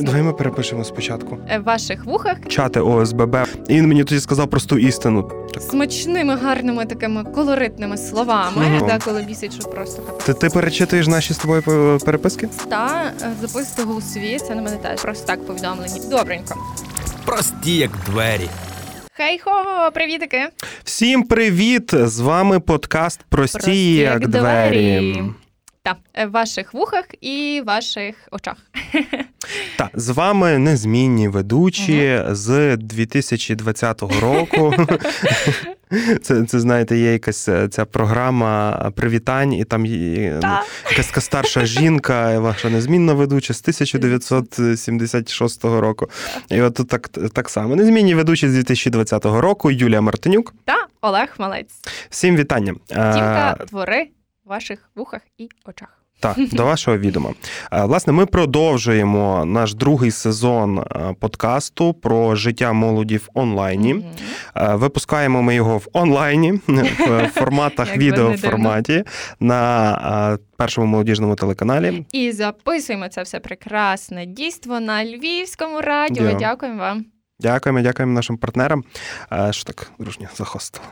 Давай ми перепишемо спочатку. В ваших вухах. Чати ОСББ. І він мені тоді сказав просту істину. Смачними, гарними, такими колоритними словами. Деколи бісить, що просто... Ти перечитуєш наші з тобою переписки? Так, записувати голосові, це на мене теж. Просто так повідомлені. Добренько. Прості, як двері. Хей-хо, привітики! Всім привіт! З вами подкаст «Прості, як двері». Так, в ваших вухах і ваших очах. Так, з вами незмінні ведучі з 2020 року. Це, знаєте, є якась ця програма привітань, і там є якась старша жінка, ваша незмінна ведуча з 1976 року. І от тут так само. Незмінні ведучі з 2020 року Юлія Мартинюк. Та Олег Малець. Всім вітання. Тімка, твори в ваших вухах і очах. Так, до вашого відома. Власне, ми продовжуємо наш другий сезон подкасту про життя молоді в онлайні. Випускаємо ми його в онлайні, в форматах, відеоформаті, на першому молодіжному телеканалі. І записуємо це все прекрасне дійство на Львівському радіо. Дякуємо вам. Дякуємо нашим партнерам, що так дружньо захостили.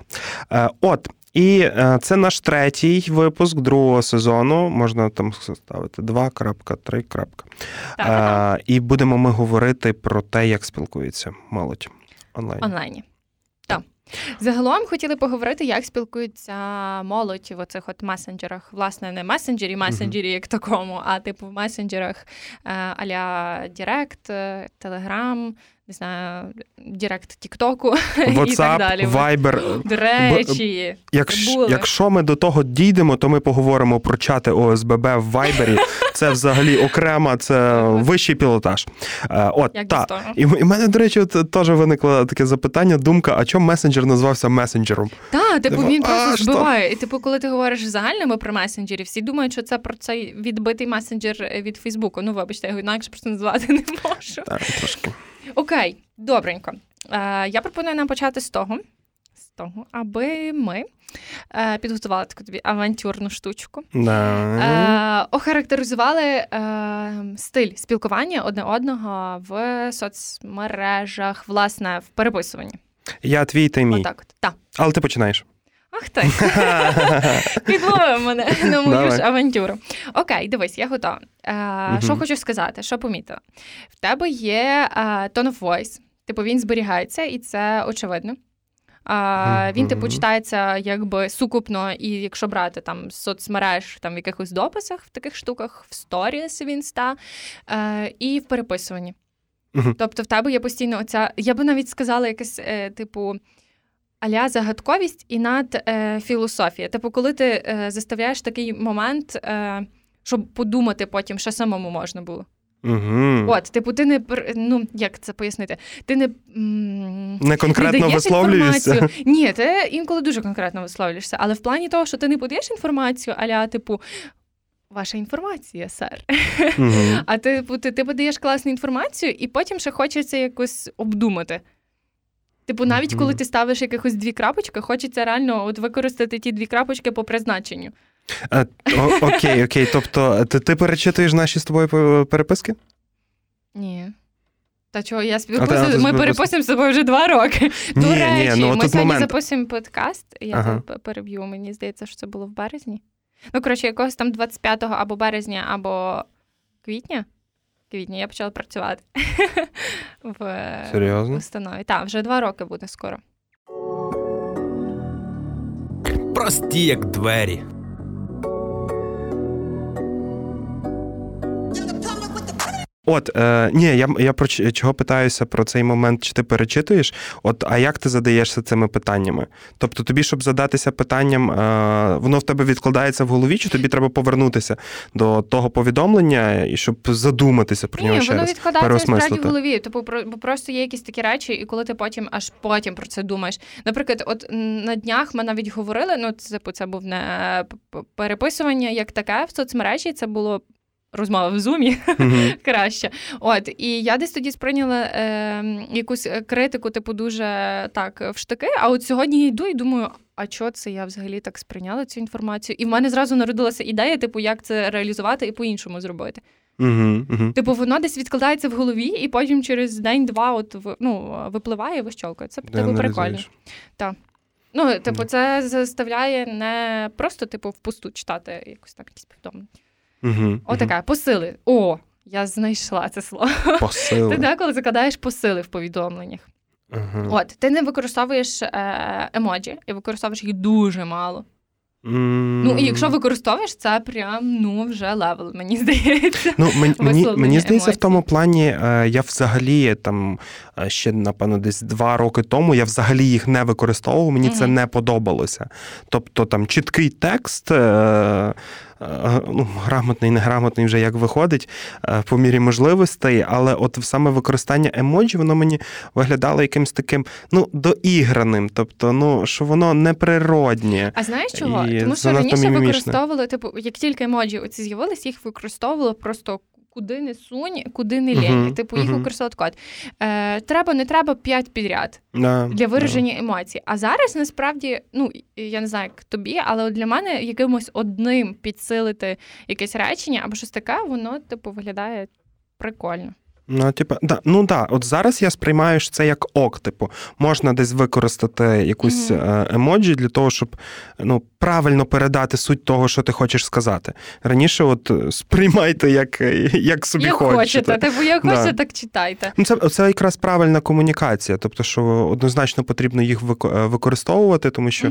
От. І це наш третій випуск другого сезону, можна там ставити 2.3. І будемо ми говорити про те, як спілкується молодь онлайн. Онлайні. Так. Загалом хотіли поговорити, як спілкується молодь в оцих от месенджерах. Власне, не месенджері як такому, а типу в месенджерах а-ля Директ, Телеграм, не знаю, Директ Тіктоку і так далі. WhatsApp, Viber. До речі, якщо ми до того дійдемо, то ми поговоримо про чати ОСББ в Viberі. Це взагалі окремо, це вищий пілотаж. І в мене, до речі, теж виникло таке запитання, думка, а чому месенджер назвався месенджером? Так, типу він просто збиває. І типу, коли ти говориш загальними про месенджері, всі думають, що це про цей відбитий месенджер від Фейсбуку. Ну, вибачте, я його інакше просто назвати не можу. Так, трошки. Окей, добренько. Я пропоную нам почати з того, аби ми підготували таку тобі авантюрну штучку. Охарактеризували стиль спілкування одне одного в соцмережах, власне, в переписуванні. Я твій, ти мій. Отак от. Так. Але ти починаєш. Ах ти. Підловив мене на мою ж авантюру. Окей, дивись, я готова. Що хочу сказати, що помітила. В тебе є tone of voice. Типу він зберігається, і це очевидно. Він, типу, читається якби сукупно, і якщо брати там соцмереж, там в якихось дописах, в таких штуках, в сторіс, в інста, і в переписуванні. Тобто в тебе є постійно оця, я би навіть сказала якась, типу, аля загадковість і надфілософія. Типу, коли ти заставляєш такий момент, щоб подумати потім, що самому можна було. Угу. От, типу, ти не, ну, як це пояснити, ти не конкретно висловлюєшся? Ні, ти інколи дуже конкретно висловлюєшся, але в плані того, що ти не подаєш інформацію, аля, типу, ваша інформація, сер. Угу. А ти подаєш класну інформацію, і потім ще хочеться якось обдумати. Типу, навіть коли ти ставиш якихось 2 крапочки, хочеться реально от використати ті 2 крапочки по призначенню. Окей. Тобто, ти перечитуєш наші з тобою переписки? Ні. Та чого, я спілкуюся, ми переписуємо з тобою вже 2 роки. До речі, ми сьогодні записуємо подкаст, я переб'ю, мені здається, що це було в березні. Ну, коротше, якогось там 25-го або березня, або квітня. Я почала працювати в установі. Так, вже 2 роки буде скоро. Прості, як двері. От, я про чого питаюся про цей момент, чи ти перечитуєш, от, а як ти задаєшся цими питаннями? Тобто тобі, щоб задатися питанням, воно в тебе відкладається в голові, чи тобі треба повернутися до того повідомлення, і щоб задуматися про нього ще раз, переосмислити? Ні, воно відкладається в голові, бо просто є якісь такі речі, і коли ти потім, аж потім про це думаєш. Наприклад, от на днях ми навіть говорили, ну, це був не переписування, як таке, в соцмережі, це було... Розмова в Зумі краще. От, і я десь тоді сприйняла якусь критику, типу, дуже так, в штики. А от сьогодні я йду і думаю, а чого це я взагалі так сприйняла цю інформацію? І в мене зразу народилася ідея, типу, як це реалізувати і по-іншому зробити. Типу, воно десь відкладається в голові, і потім через день-два от, випливає і вищолкає. Це типу, прикольно. Так. Ну, типу, це заставляє не просто, типу, впусту читати якось там якісь повідомлення. Отака, посили. О, я знайшла це слово. Посили. Ти деколи закладаєш посили в повідомленнях. От, ти не використовуєш емоджі, і використовуєш їх дуже мало. Ну, і якщо використовуєш, це прям, вже левел, мені здається. Ну, мені здається, в тому плані, я взагалі, там, ще, напевно, десь 2 роки тому, я взагалі їх не використовував, мені це не подобалося. Тобто, там, чіткий текст, грамотний, неграмотний вже як виходить, по мірі можливостей, але от саме використання емоджі, воно мені виглядало якимсь таким, доіграним, тобто, що воно неприроднє. А знаєш чого? Тому що раніше використовували, як тільки емоджі оці з'явились, їх використовували просто куди не сунь, куди не лінь. Їх використовували код. Треба, не треба 5 підряд для вираження емоцій. А зараз, насправді, я не знаю, як тобі, але для мене якимось одним підсилити якесь речення або щось таке, воно, виглядає прикольно. От зараз я сприймаю це як ок, можна десь використати якусь емоджі для того, щоб, правильно передати суть того, що ти хочеш сказати. Раніше от сприймайте, як собі хочете. Як хочете, так читайте. Це якраз правильна комунікація, тобто, що однозначно потрібно їх використовувати, тому що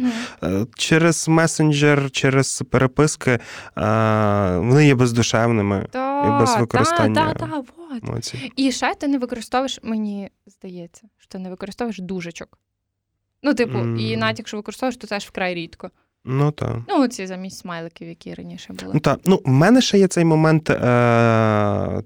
через месенджер, через переписки вони є бездушевними і без використання. І ще ти не використовуєш, мені здається, що ти не використовуєш дужечок. І навіть якщо використовуєш, то це ж вкрай рідко. Ну, так. Оці замість смайликів, які раніше були. Ну, так. В мене ще є цей момент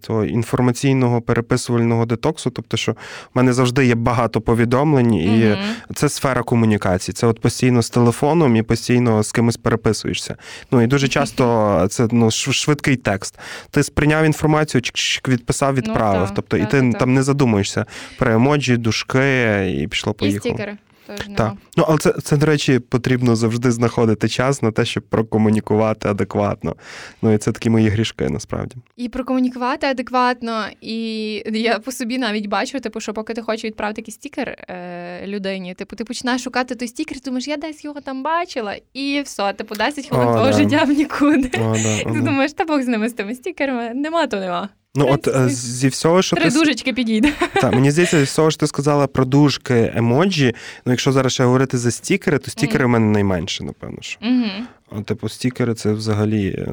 того інформаційного переписувального детоксу, тобто, що в мене завжди є багато повідомлень, і це сфера комунікації. Це от постійно з телефоном і постійно з кимось переписуєшся. І дуже часто це швидкий текст. Ти сприйняв інформацію, відписав, відправив. Тобто, там не задумуєшся про емоджі, дужки, і пішло-поїхало. І стікери. Так. Але це, до речі, потрібно завжди знаходити час на те, щоб прокомунікувати адекватно. І це такі мої грішки, насправді. І прокомунікувати адекватно, і я по собі навіть бачу, що поки ти хочеш відправити якийсь стікер людині, ти починаєш шукати той стікер, думаєш, я десь його там бачила, і все, 10 хвилин твого життя в нікуди. Ти думаєш, та Бог з ними, з тими стікерами, нема то нема. Зі всього, що 3 дужечки підійде. Так, мені здається, зі всього, що ти сказала про дужки, емоджі, якщо зараз ще говорити за стікери, то стікери в мене найменше, напевно, що. Стікери це взагалі,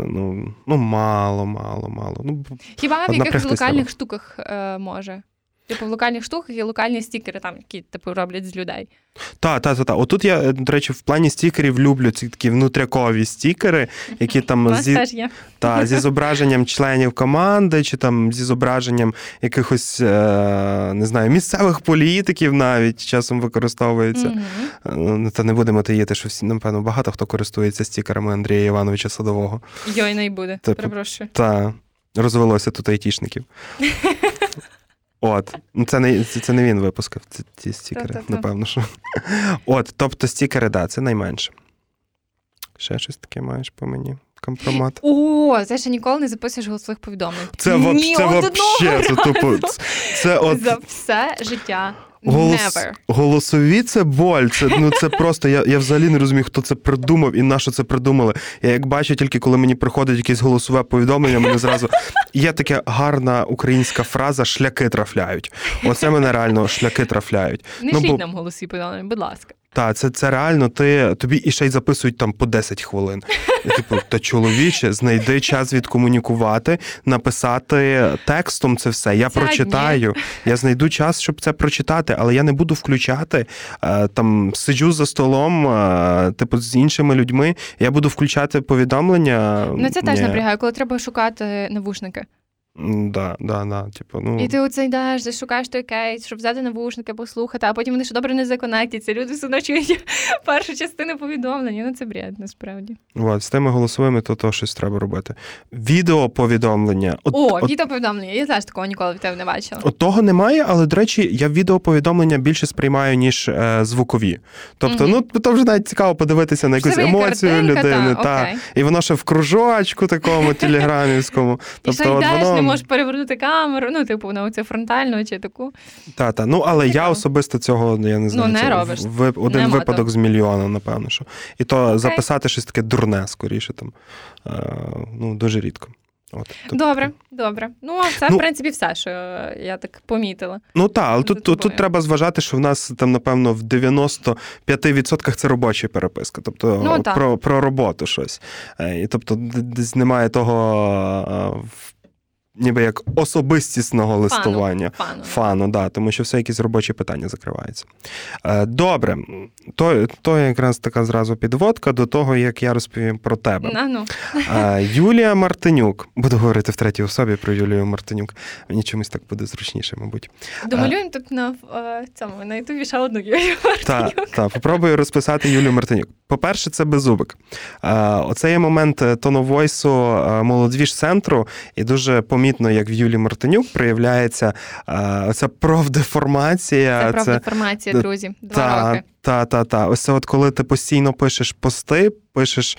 мало. Хіба в якихось локальних штуках може? В локальних штуках є локальні стікери, там, які роблять з людей. Так. Отут я, до речі, в плані стікерів люблю ці такі внутрякові стікери, які там зі зображенням членів команди, чи там зі зображенням якихось, не знаю, місцевих політиків навіть часом використовується. Та не будемо таїти, що всі, напевно, багато хто користується стікерами Андрія Івановича Садового. Йой, не буде, перепрошую. Так, розвелося тут айтішників. От, це не він випускав ці стікери, напевно, що. Тобто стікери, це найменше. Ще щось таке маєш по мені? Компромат. О, це ще ніколи не записуєш голосових повідомлень. За все життя. Голосові це боль. Це просто, я взагалі не розумію, хто це придумав і на що це придумали. Я як бачу, тільки коли мені приходить якесь голосове повідомлення, мене зразу... Є така гарна українська фраза «шляки трафляють». Оце мене реально «шляки трафляють». Не шліть нам голосові повідомлення, будь ласка. Так, це реально, тобі і ще й записують там по 10 хвилин. Та чоловіче, знайди час відкомунікувати, написати текстом це все. Я прочитаю, я знайду час, щоб це прочитати, але я не буду включати, там, сиджу за столом, з іншими людьми, я буду включати повідомлення. Це теж напрягає, коли треба шукати навушники. І ти оце йдеш, зашукаєш той кейс, щоб взяти навушники, послухати, а потім вони ще добре не законектяться. Люди все одно чують першу частину повідомлення. Це бред, насправді. З тими голосовими то щось треба робити. Відеоповідомлення. Відеоповідомлення. Я теж такого ніколи від тебе не бачила. От того немає, але, до речі, я відеоповідомлення більше сприймаю, ніж звукові. Тобто, то вже навіть цікаво подивитися на якусь емоцію людини. І воно ще в кружочку такому телеграмівському. Тобто, воно можеш перевернути камеру, ну, типу, на оцю фронтальну чи таку. Та-та, ну, але я особисто цього, я не знаю. Ну, не робиш. Один Нема випадок того. З мільйона, напевно, що. І то записати щось таке дурне, скоріше, там, ну, дуже рідко. От, добре. Ну, а це, в принципі, все, що я так помітила. Ну, так, але тут треба зважати, що в нас, там, напевно, в 95% це робоча переписка. Тобто, про роботу щось. І, тобто, десь немає того, ніби як особистісного листування. Фану, да, тому що все якісь робочі питання закриваються. Добре, то якраз така зразу підводка до того, як я розповім про тебе. Юлія Мартинюк. Буду говорити в третій особі про Юлію Мартинюк. Мені чомусь так буде зручніше, мабуть. Домалюємо тут на ютубі ще одну Юлію Мартинюк. Так, попробую розписати Юлію Мартинюк. По-перше, це беззубик. Оце є момент тоновойсу молодвіж-центру, і дуже помітно, як в Юлії Мартинюк проявляється ця профдеформація. Це профдеформація, друзі. 2 роки. Та. Ось це от коли ти постійно пишеш пости, пишеш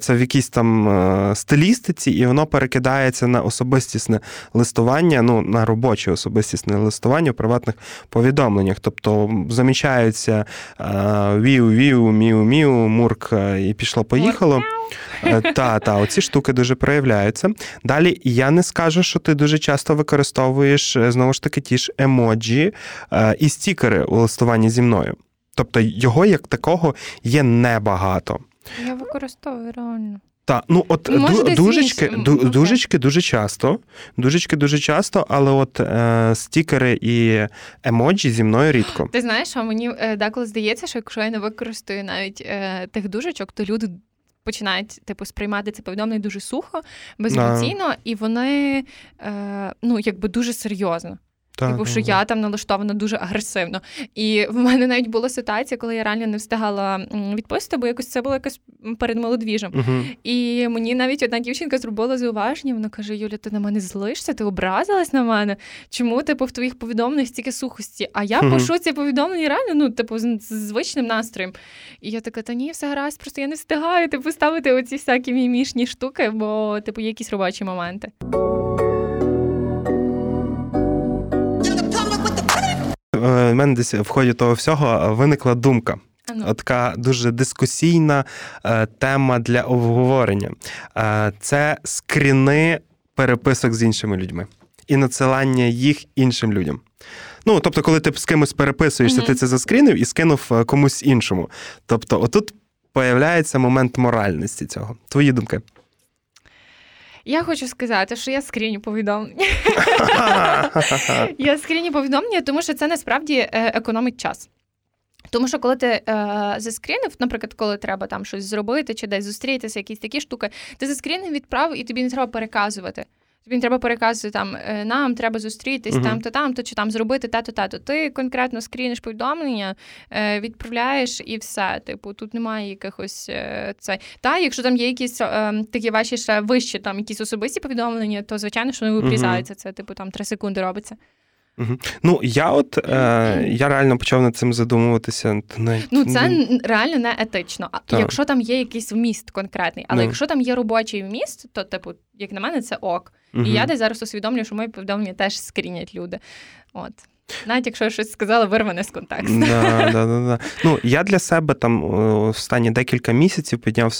це в якійсь там стилістиці, і воно перекидається на особистісне листування, ну, на робоче особистісне листування у приватних повідомленнях. Тобто замічаються віу-віу, міу-міу, мурк, і пішло-поїхало. Та, оці штуки дуже проявляються. Далі, я не скажу, що ти дуже часто використовуєш, знову ж таки, ті ж емоджі і стікери у листуванні зі мною. Тобто його, як такого, є небагато. Я використовую реально. Так, ну от дужечки дуже часто, але от стікери і емоджі зі мною рідко. Ти знаєш, а мені деколи здається, що якщо я не використаю навіть тих дужечок, то люди починають, типу, сприймати це повідомлення дуже сухо, беземоційно, і вони, дуже серйозно. Типу, що я там налаштована дуже агресивно. І в мене навіть була ситуація, коли я реально не встигала відписати, бо якось це було якось перед молодвіжем. І мені навіть одна дівчинка зробила зауваження, вона каже: Юля, ти на мене злишся, ти образилась на мене? Чому, типу, в твоїх повідомленнях стільки сухості? А я пишу ці повідомлення реально, з звичним настроєм. І я така: та ні, все гаразд, просто я не встигаю, ставити оці всякі мімішні штуки, бо, є якісь робочі моменти. У мене десь в ході того всього виникла думка. Така дуже дискусійна тема для обговорення. Це скріни переписок з іншими людьми і надсилання їх іншим людям. Ну, тобто, коли ти з кимось переписуєшся, ти це заскрінив і скинув комусь іншому. Тобто, отут появляється момент моральності цього. Твої думки? Я хочу сказати, що я скріню повідомлення. Я скріню повідомлення, тому що це насправді економить час. Тому що коли ти заскрінив, наприклад, коли треба там щось зробити чи десь зустрітися, якісь такі штуки, ти заскрінив, відправив, і тобі не треба переказувати. Тобі не треба переказувати, там, нам треба зустрітись, там-то, чи там зробити те-то. Ти конкретно скріниш повідомлення, відправляєш і все. Типу, тут немає якихось це. Та, якщо там є якісь такі ваші ще вищі, там, якісь особисті повідомлення, то, звичайно, що вони випрізаються. Це, там, 3 секунди робиться. Ну, я реально почав над цим задумуватися. Ну, це реально не етично. Якщо там є якийсь вміст конкретний, але якщо там є робочий вміст, то, як на мене, це ок. І я десь зараз усвідомлюю, що мої повідомлення теж скрінять люди. От. Навіть якщо я щось сказала, вирване з контексту. Да. Ну, я для себе там останні декілька місяців підняв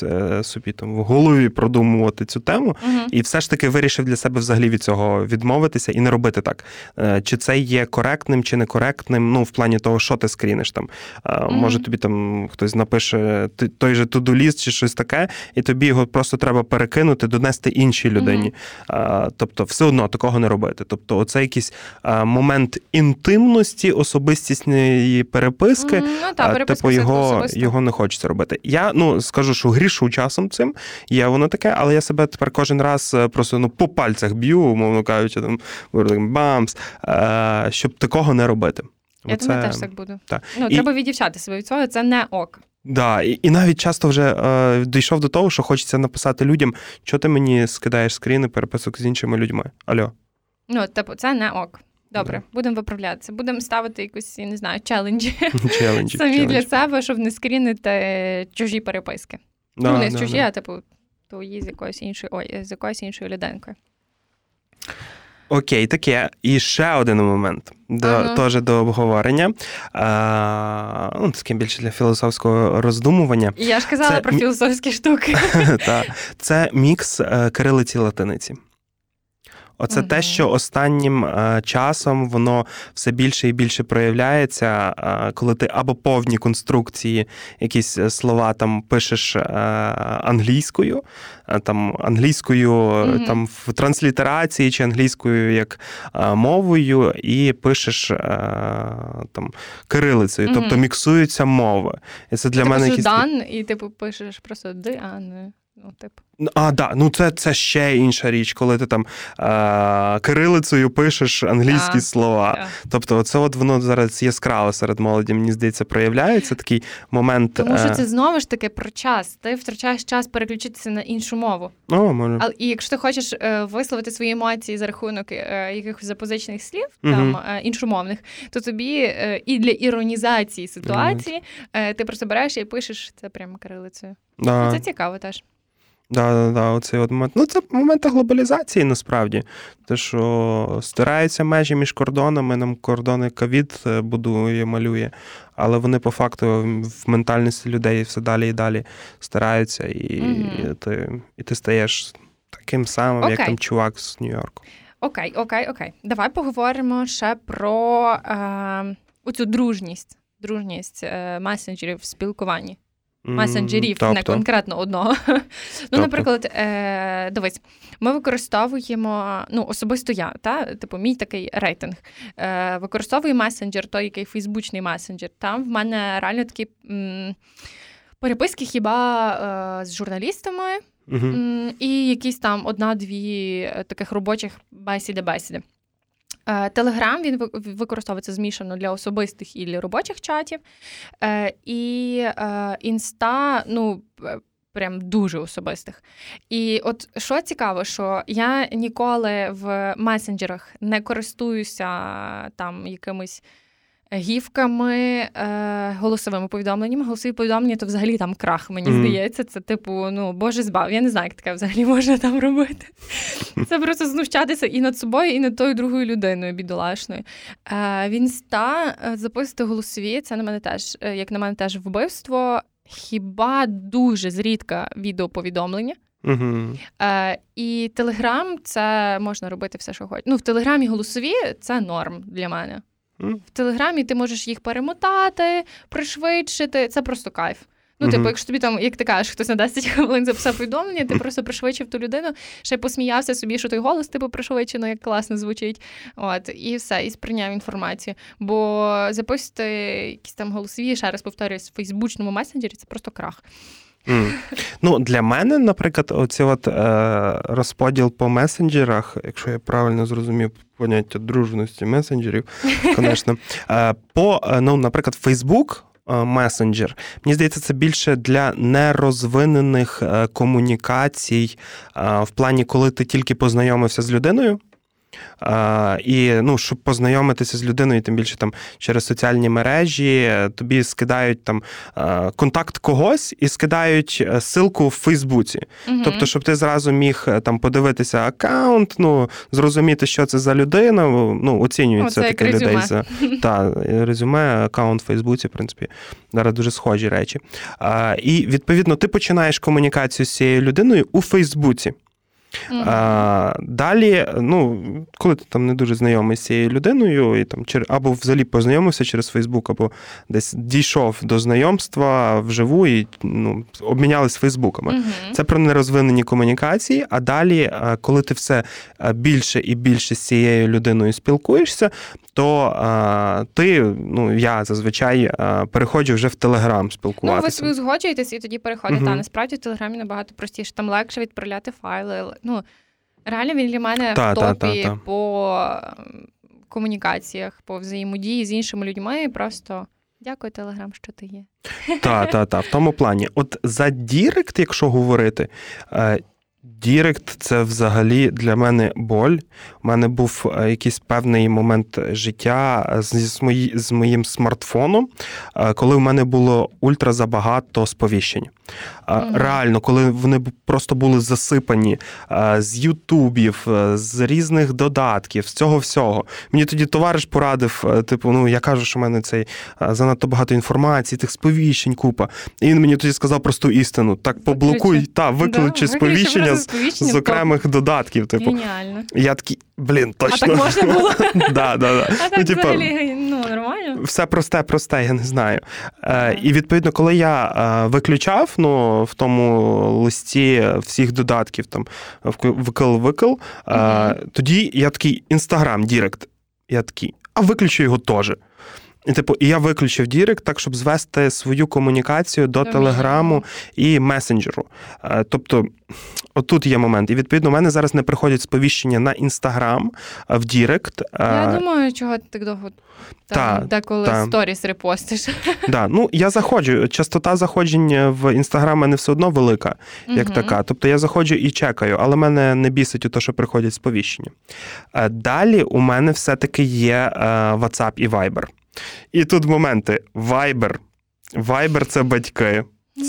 собі там в голові продумувати цю тему, і все ж таки вирішив для себе взагалі від цього відмовитися і не робити так. Чи це є коректним, чи некоректним, ну, в плані того, що ти скріниш там. Може тобі там хтось напише той же to-do-ліст чи щось таке, і тобі його просто треба перекинути, донести іншій людині. Тобто, все одно такого не робити. Тобто, оце якийсь момент інтимності, особистісної переписки, його не хочеться робити. Я, скажу, що грішу часом цим, є воно таке, але я себе тепер кожен раз просто, по пальцях б'ю, умовно кажучи, там, бамс, щоб такого не робити. Я думаю, теж так буду. Та. Треба віддівчати себе від цього, це не ок. Да, і навіть часто вже дійшов до того, що хочеться написати людям: чого ти мені скидаєш скріни переписок з іншими людьми? Алло. Це не ок. Добре, будемо виправлятися. Будемо ставити якісь, я не знаю, челенджі самі для себе, щоб не скрінити чужі переписки. Не з чужі, а, то її з якоюсь іншою людинкою. Окей, таке. І ще один момент, теж до обговорення. Таким більше для філософського роздумування. Я ж казала про філософські штуки. Це мікс кирилиці і латиниці. Оце те, що останнім часом воно все більше і більше проявляється, коли ти або повні конструкції, якісь слова там пишеш англійською, там в транслітерації чи англійською як мовою, і пишеш там кирилицею, тобто міксуються мови. І це для мене якісь... Дан, і типу пишеш просто Дан. Це ще інша річ, коли ти там кирилицею пишеш англійські слова. Тобто це от воно зараз яскраво серед молоді, мені здається, проявляється такий момент. Тому що це знову ж таки про час. Ти втрачаєш час переключитися на іншу мову. І якщо ти хочеш висловити свої емоції за рахунок якихось запозичених слів, іншомовних, то тобі і для іронізації ситуації ти просто береш і пишеш це прямо кирилицею. Це цікаво теж. Оцей от момент. Це момент глобалізації, насправді. Те, що стираються межі між кордонами, нам кордони ковід будує, малює, але вони по факту в ментальності людей все далі і далі стираються, і ти стаєш таким самим, як там чувак з Нью-Йорку. Окей. Давай поговоримо ще про оцю дружність месенджерів в спілкуванні. Месенджерів, тобто. Не конкретно одного. Тобто. Наприклад, дивись, ми використовуємо, особисто я, мій такий рейтинг, використовую месенджер, той, який фейсбучний месенджер. Там в мене реально такі переписки хіба з журналістами і якісь там одна-дві таких робочих бесіди. Телеграм, він використовується змішано для особистих і для робочих чатів. І Інста, прям дуже особистих. І от що цікаво, що я ніколи в месенджерах не користуюся там якимись гівками, голосовими повідомленнями. Голосові повідомлення, то взагалі там крах, мені здається. Це типу, боже збав. Я не знаю, як таке взагалі можна там робити. Це просто знущатися і над собою, і над тою другою людиною бідолашною. В Інста записувати голосові, це як на мене теж вбивство. Хіба дуже зрідка відеоповідомлення. І Телеграм, це можна робити все, що хочеш. В Телеграмі голосові, це норм для мене. В Телеграмі ти можеш їх перемотати, пришвидшити. Це просто кайф. Якщо тобі там, як ти кажеш, хтось на 10 хвилин записав повідомлення, ти просто пришвидшив ту людину, ще й посміявся собі, що той голос пришвидшено, як класно звучить. І все, і сприйняв інформацію. Бо записувати якісь там голосові, ще раз повторюсь, в фейсбучному месенджері, це просто крах. Для мене, наприклад, оці розподіл по месенджерах, якщо я правильно зрозумів поняття дружності месенджерів, звісно, наприклад, Facebook месенджер. Мені здається, це більше для нерозвинених комунікацій в плані, коли ти тільки познайомився з людиною. І щоб познайомитися з людиною, тим більше там через соціальні мережі, тобі скидають там контакт когось і скидають ссылку в Фейсбуці. Тобто, щоб ти зразу міг там подивитися аккаунт, зрозуміти, що це за людина, оцінюється таке людей за резюме, аккаунт в Фейсбуці, в принципі, зараз дуже схожі речі. І відповідно, ти починаєш комунікацію з цією людиною у Фейсбуці. Далі, коли ти там не дуже знайомий з цією людиною, і там або взагалі познайомився через Фейсбук, або десь дійшов до знайомства вживу і обмінялись Фейсбуками. Це про нерозвинені комунікації, а далі, коли ти все більше і більше з цією людиною спілкуєшся, то я зазвичай переходжу вже в Телеграм спілкуватися. Ви згоджуєтесь і тоді переходите. Насправді в Телеграмі набагато простіше, там легше відправляти файли. Реально він для мене в топі по комунікаціях, по взаємодії з іншими людьми. Просто дякую, Телеграм, що ти є. В тому плані. От за Дірект, якщо говорити, Дірект – це взагалі для мене боль. У мене був якийсь певний момент життя з моїм смартфоном, коли в мене було ультразабагато сповіщень. Реально, коли вони просто були засипані з ютубів, з різних додатків, з цього всього. Мені тоді товариш порадив, типу, ну, я кажу, що в мене цей занадто багато інформації, тих сповіщень купа. І він мені тоді сказав просту істину. Так, поблокуй, та, виключи сповіщення з окремих додатків. Типу. Геніально. Я такий, блін, точно. А так можна було? Да. А так взагалі, ну, нормально? Все просте, я не знаю. І, відповідно, коли я виключав, ну, в тому листі всіх додатків, там, викл, тоді я такий, Instagram, Дірект, я такий, а виключу його теж. І, типу, я виключив Дірект так, щоб звести свою комунікацію до Телеграму і месенджеру. Тобто, отут є момент. І, відповідно, в мене зараз не приходять сповіщення на Інстаграм, в Дірект. Я думаю, чого ти так довго деколи сторіс репостиш. Так, ну, я заходжу. Частота заходжень в Інстаграм в мене все одно велика, як така. Тобто, я заходжу і чекаю, але мене не бісить у те, що приходять сповіщення. Далі у мене все-таки є WhatsApp і Viber. І тут моменти. Viber – це батьки.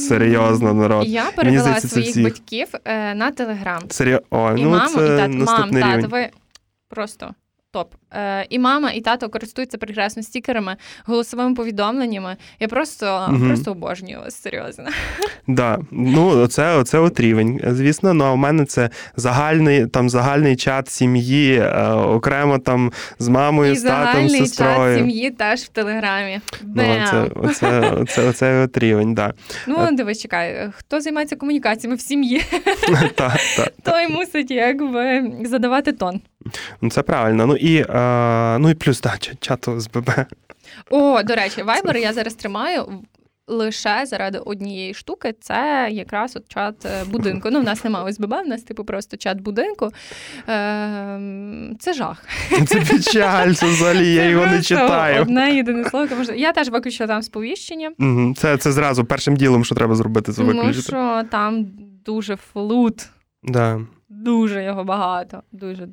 Серйозно, народ. Я перевела своїх батьків на Telegram. І маму, і тато. Мам, тато, ви просто топ. І мама, і тато користуються прекрасно стікерами, голосовими повідомленнями. Я просто обожнюю вас, серйозно. Да. Ну, оце от рівень, звісно. Ну, а в мене це загальний чат сім'ї, окремо там з мамою, і з татом, з сестрою. І загальний чат сім'ї теж в Телеграмі. Оце от рівень, да. Ну, диви, чекай, хто займається комунікаціями в сім'ї, той мусить якби задавати тон. Ну, це правильно. Ну і плюс, так, чат ОСББ. О, до речі, Viber я зараз тримаю лише заради однієї штуки. Це якраз от чат будинку. Ну, в нас немає ОСББ, в нас, типу, просто чат будинку. Це жах. Це печаль, це взагалі, я його не читаю. Одне єдине слово. Тому що я теж виключила там сповіщення. Це зразу першим ділом, що треба зробити, це виключити. Тому що там дуже флут. Да. Дуже його багато. Дуже.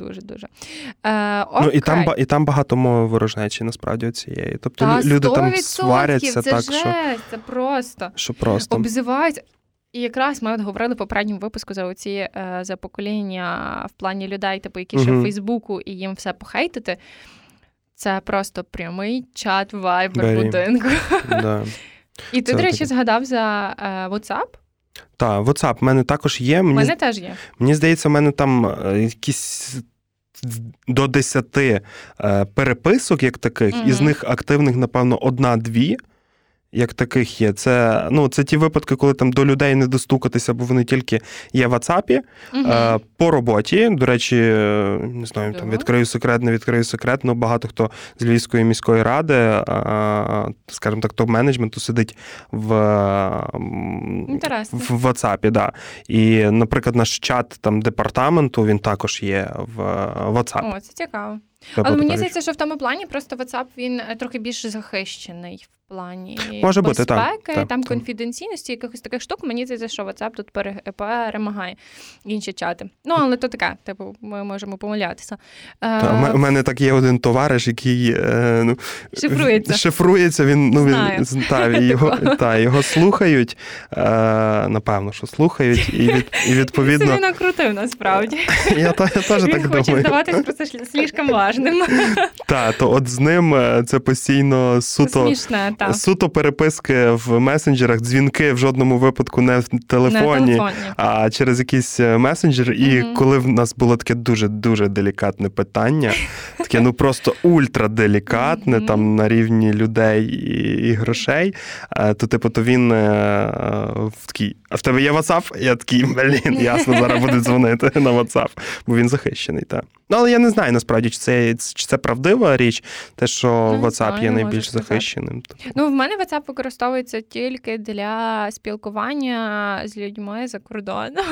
Ну, і там багато мови ворожнечі, насправді, цієї. Тобто, люди там сваряться так, що... Це просто. Що просто. Обзивають. І якраз ми от говорили в попередньому випуску за оці, за покоління в плані людей, типу, які ще в Фейсбуку, і їм все похейтити. Це просто прямий чат Viber будинку. Да. І ти, до речі, згадав за WhatsApp? Так, WhatsApp в мене також є. У мене теж є. Мені здається, в мене там якісь до 10 переписок, як таких, із них активних, напевно, 1-2, як таких є. Це ті випадки, коли там до людей не достукатися, бо вони тільки є в WhatsApp. По роботі, до речі, не знаю, там відкрию секрет, але багато хто з Львівської міської ради, скажімо так, топ-менеджменту сидить в WhatsApp, да. І, наприклад, наш чат там департаменту, він також є в WhatsApp. О, це цікаво. Але мені здається, що в тому плані просто WhatsApp, він трохи більш захищений в плані безпеки, там конфіденційності, якихось таких штук. Мені здається, що WhatsApp тут перемагає інші чати. Ну, але то таке, типу, ми можемо помилятися. У мене так є один товариш, який шифрується, його слухають, напевно, що слухають, і відповідно... Він собі накрутив, насправді. Я теж так думаю. Він хоче здаватись просто слишком важним. Так, то от з ним це постійно суто переписки в месенджерах, дзвінки в жодному випадку не в телефоні, а через якийсь месенджер. І коли в нас було таке дуже-дуже делікатне питання, таке, ну, просто ультраделікатне, там, на рівні людей і грошей, то, типу, то він такий, а в тебе є WhatsApp? Я такий, блін, ясно, зараз буде дзвонити на WhatsApp, бо він захищений, так. Ну, але я не знаю, насправді, чи це правдива річ, те, що WhatsApp є найбільш захищеним. Ну, в мене WhatsApp використовується тільки для спілкування з людьми за кордоном.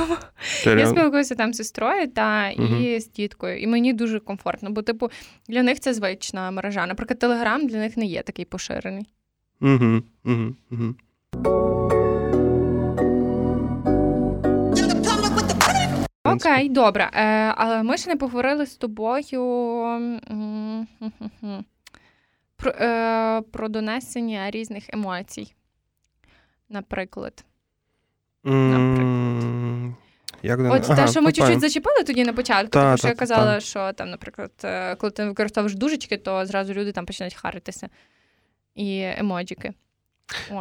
Я спілкуюся там з сестрою і з тіткою, і мені дуже комфортно, бо, типу, для них це звична мережа. Наприклад, Telegram для них не є такий поширений. Окей, добре. Але ми ще не поговорили з тобою про донесення різних емоцій, наприклад. наприклад. От те, що ми чуть-чуть зачіпали тоді на початку, тому що я казала, що там, наприклад, коли ти використовуєш дужечки, то зразу люди там починають харитися. І емоджики.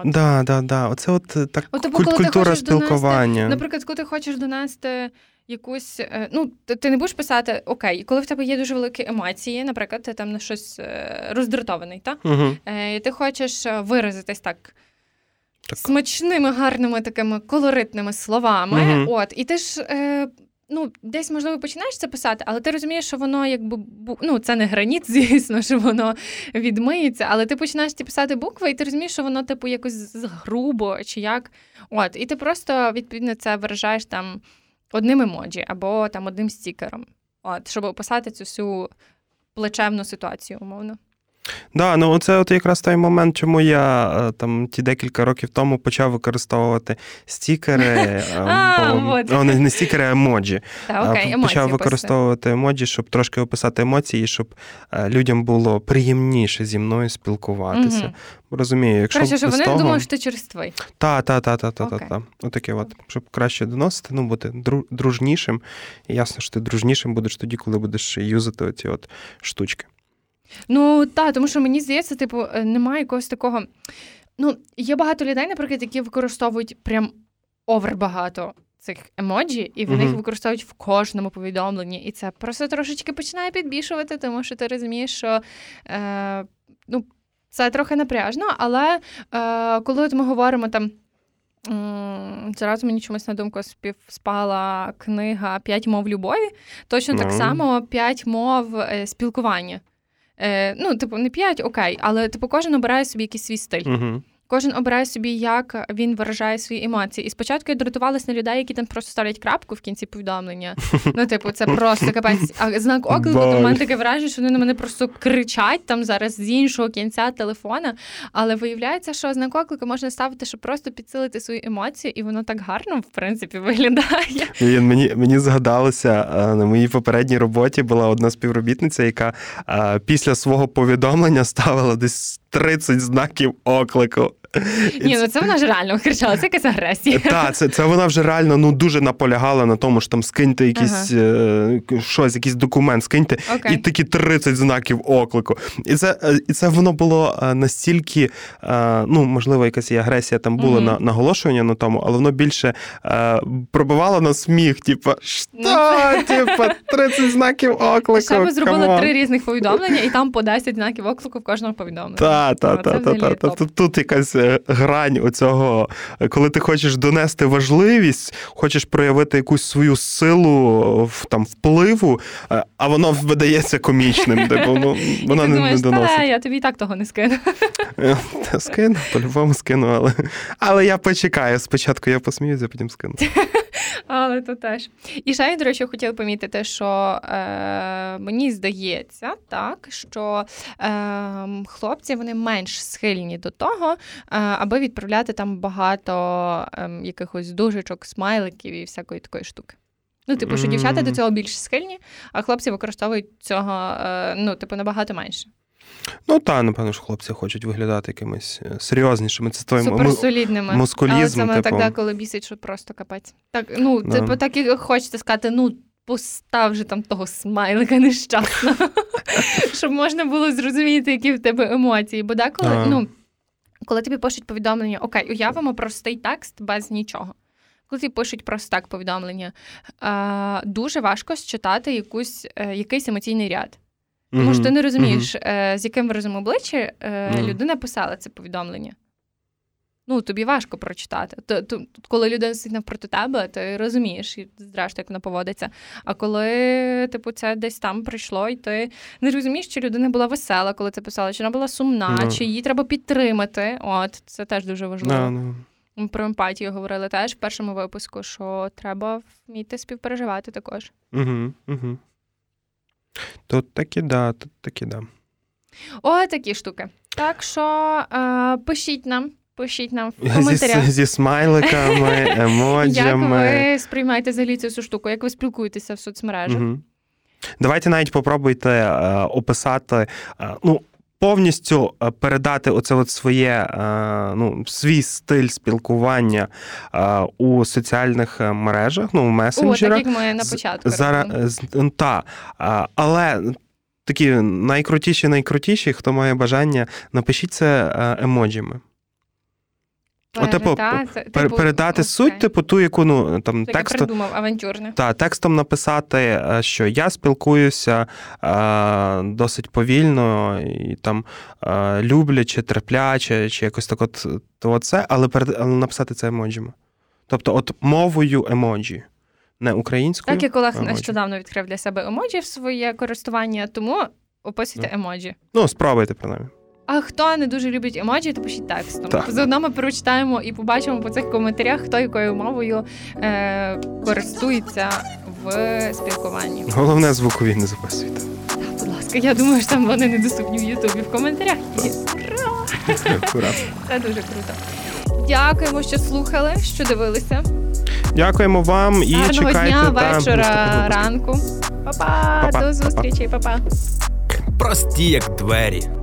Да. Оце от так культура спілкування. Наприклад, коли ти хочеш донести якусь, ну, ти не будеш писати, окей, коли в тебе є дуже великі емоції, наприклад, ти там на щось роздратований, та? Угу. І ти хочеш виразитись так смачними, гарними, такими колоритними словами, угу. От, і ти ж, ну, десь, можливо, починаєш це писати, але ти розумієш, що воно, якби, ну, це не граніт, звісно, що воно відмиється, але ти починаєш писати букви, і ти розумієш, що воно, типу, якось грубо, чи як, от, і ти просто, відповідно, це виражаєш там одним емоджі, або там одним стікером, от, щоб описати цю всю плечевну ситуацію, умовно. Да, ну це от якраз той момент, чому я там ті декілька років тому почав використовувати стікери, не стікери, а емоджі. Почав використовувати емоджі, щоб трошки описати емоції, щоб людям було приємніше зі мною спілкуватися. Розумію, якщо краще, що вони не думали, що ти черствий. Та. Отаке от, щоб краще доносити, ну, бути дружнішим. І ясно, що ти дружнішим будеш тоді, коли будеш юзати оці от штучки. Ну, так, тому що мені здається, типу, немає якогось такого... Ну, є багато людей, наприклад, які використовують прям овербагато цих емоджі, і вони їх використовують в кожному повідомленні. І це просто трошечки починає підбішувати, тому що ти розумієш, що... ну, це трохи напряжно, але коли от ми говоримо там... Зараз мені чомусь на думку спала книга «П'ять мов любові», точно так само «П'ять мов спілкування». Ну, типу, не 5, окей, але, типу, кожен обирає собі якийсь свій стиль. Uh-huh. Кожен обирає собі, як він виражає свої емоції. І спочатку я дратувалась на людей, які там просто ставлять крапку в кінці повідомлення. Ну, типу, це просто капець. А знак оклику, то в мене таке враження, що вони на мене просто кричать там зараз з іншого кінця телефона. Але виявляється, що знак оклику можна ставити, щоб просто підсилити свої емоції, і воно так гарно, в принципі, виглядає. Мені згадалося, на моїй попередній роботі була одна співробітниця, яка після свого повідомлення ставила десь 30 знаків оклику. Ні, ну це вона ж реально кричала, це якась агресія. Так, це вона вже реально, ну, дуже наполягала на тому, що там скиньте якісь, щось, якийсь документ скиньте, і такі 30 знаків оклику. І це воно було настільки, ну, можливо, якась і агресія там була, наголошування на тому, але воно більше пробивало на сміх, типу, що, типу, 30 знаків оклику. Ще би зробили 3 різних повідомлення, і там по 10 знаків оклику в кожному повідомленні. Тут якась грань оцього, коли ти хочеш донести важливість, хочеш проявити якусь свою силу там впливу, а воно видається комічним. Типу, ну, вона і ти думаєш, не доносить. Я тобі і так того не скину. Скину, по-любому скину, але я почекаю. Спочатку я посміюся, потім скину. Але то теж. І ще, до речі, хотіла помітити, що мені здається, так, що хлопці, вони менш схильні до того, аби відправляти там багато якихось дужечок, смайликів і всякої такої штуки. Ну, типу, що дівчата до цього більш схильні, а хлопці використовують цього, ну, типу, набагато менше. Ну, та, напевно, що хлопці хочуть виглядати якимись серйознішими. Це той суперсолідними. Мускулізм. Але саме типу... тоді, коли бісить, що просто капець. Так, ну, да. Типу, так і хочеться сказати, ну, постав же там того смайлика нещасного, щоб можна було зрозуміти, які в тебе емоції. Бо деколи, ну, коли тобі пишуть повідомлення, окей, уявимо простий текст без нічого. Коли тобі пишуть просто так повідомлення, дуже важко считати якийсь емоційний ряд. Тому що ти не розумієш, з яким виразом обличчя людина писала це повідомлення. Ну, тобі важко прочитати. Коли людина сидить навпроти тебе, ти розумієш, і зрештою, як вона поводиться. А коли, типу, це десь там прийшло, і ти не розумієш, чи людина була весела, коли це писала, чи вона була сумна, чи її треба підтримати. От, це теж дуже важливо. Ми про емпатію говорили теж в першому випуску, що треба вміти співпереживати також. Тут такі да. О, такі штуки. Так що пишіть нам в коментарях. Зі смайликами, емоджами. Як ви сприймаєте взагалі цю штуку? Як ви спілкуєтеся в соцмережах? Давайте навіть попробуйте описати, ну, повністю передати оце от своє, свій стиль спілкування у соціальних мережах, в месенджерах. О, так як ми на початку. Але такі найкрутіші, хто має бажання, напишіть це емоджіми. Передати суть, ту, яку, текст... придумав, авантюрне. Текстом написати, що я спілкуюся досить повільно, і любляче, терпляче, чи якось так але написати це емоджіми. Тобто, мовою емоджі. Не українською. Так, як Олег нещодавно відкрив для себе емоджі в своє користування, тому описуйте емоджі. Спробуйте, принаймні. А хто не дуже любить емоджі, то пишіть текстом. Заодно ми прочитаємо і побачимо по цих коментарях, хто якою мовою користується в спілкуванні. Головне, звукові не записуйте. Так, будь ласка, я думаю, що там вони недоступні в Ютубі, в коментарях. Ура! Це дуже круто. Дякуємо, що слухали, що дивилися. Дякуємо вам і чекайте. Гарного дня, вечора, ранку. Па-па, до зустрічі, па-па. Прості як двері.